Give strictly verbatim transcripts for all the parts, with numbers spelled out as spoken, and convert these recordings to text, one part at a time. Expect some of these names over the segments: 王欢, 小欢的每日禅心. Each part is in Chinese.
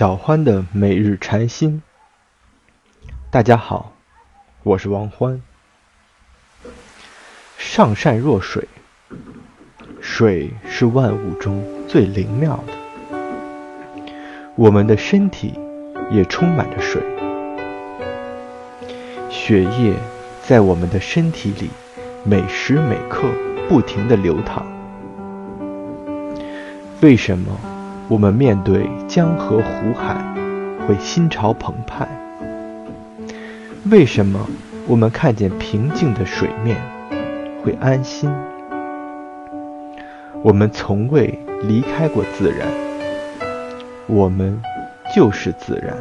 小欢的每日禅心。大家好，我是王欢。上善若水，水是万物中最灵妙的，我们的身体也充满着水。血液在我们的身体里每时每刻不停地流淌。为什么我们面对江河湖海会心潮澎湃？为什么我们看见平静的水面会安心？我们从未离开过自然，我们就是自然。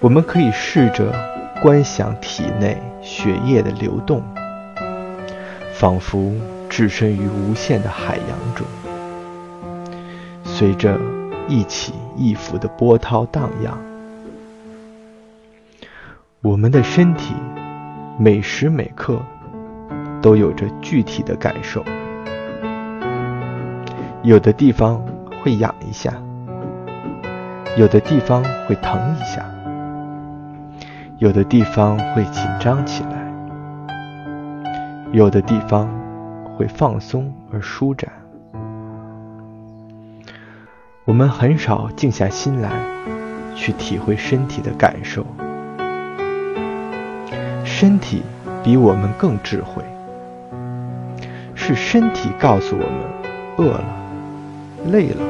我们可以试着观想体内血液的流动，仿佛置身于无限的海洋中，随着一起一伏的波涛荡漾。我们的身体每时每刻都有着具体的感受，有的地方会痒一下，有的地方会疼一下，有的地方会紧张起来，有的地方会放松而舒展。我们很少静下心来去体会身体的感受，身体比我们更智慧，是身体告诉我们饿了、累了、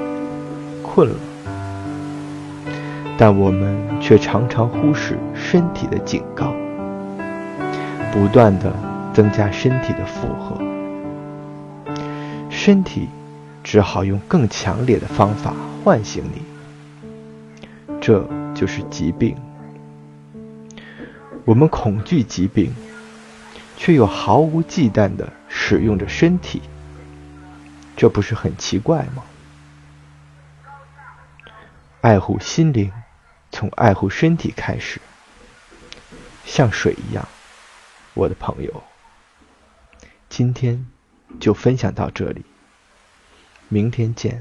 困了，但我们却常常忽视身体的警告，不断地增加身体的负荷，身体只好用更强烈的方法唤醒你，这就是疾病。我们恐惧疾病，却又毫无忌惮地使用着身体，这不是很奇怪吗？爱护心灵，从爱护身体开始，像水一样，我的朋友。今天就分享到这里，明天见。